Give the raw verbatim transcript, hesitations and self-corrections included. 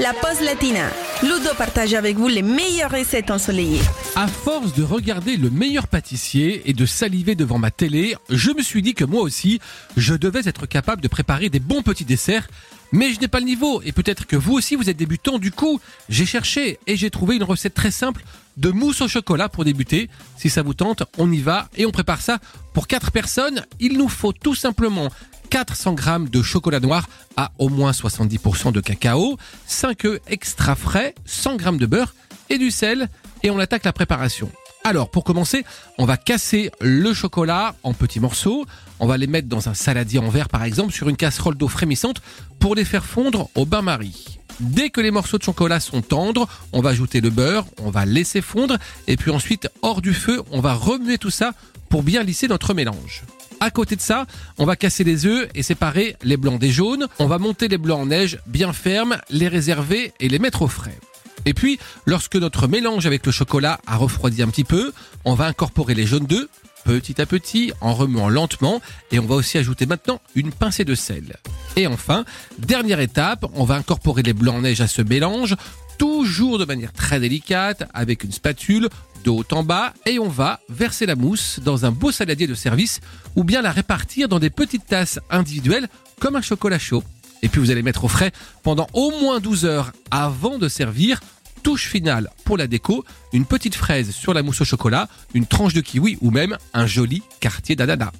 La Pose Latina. Ludo partage avec vous les meilleures recettes ensoleillées. À force de regarder le meilleur pâtissier et de saliver devant ma télé, je me suis dit que moi aussi, je devais être capable de préparer des bons petits desserts, mais je n'ai pas le niveau. Et peut-être que vous aussi, vous êtes débutant. Du coup, j'ai cherché et j'ai trouvé une recette très simple de mousse au chocolat pour débuter. Si ça vous tente, on y va et on prépare ça pour quatre personnes. Il nous faut tout simplement quatre cents grammes de chocolat noir à au moins soixante-dix pour cent de cacao, cinq œufs extra frais, cent grammes de beurre et du sel, et on attaque la préparation. Alors, pour commencer, on va casser le chocolat en petits morceaux. On va les mettre dans un saladier en verre, par exemple, sur une casserole d'eau frémissante pour les faire fondre au bain-marie. Dès que les morceaux de chocolat sont tendres, on va ajouter le beurre, on va laisser fondre, et puis ensuite, hors du feu, on va remuer tout ça pour bien lisser notre mélange. À côté de ça, on va casser les œufs et séparer les blancs des jaunes. On va monter les blancs en neige bien fermes, les réserver et les mettre au frais. Et puis, lorsque notre mélange avec le chocolat a refroidi un petit peu, on va incorporer les jaunes d'œufs petit à petit en remuant lentement, et on va aussi ajouter maintenant une pincée de sel. Et enfin, dernière étape, on va incorporer les blancs en neige à ce mélange, toujours de manière très délicate, avec une spatule, de haut en bas, et on va verser la mousse dans un beau saladier de service ou bien la répartir dans des petites tasses individuelles comme un chocolat chaud. Et puis vous allez mettre au frais pendant au moins douze heures avant de servir. Touche finale pour la déco, une petite fraise sur la mousse au chocolat, une tranche de kiwi ou même un joli quartier d'ananas.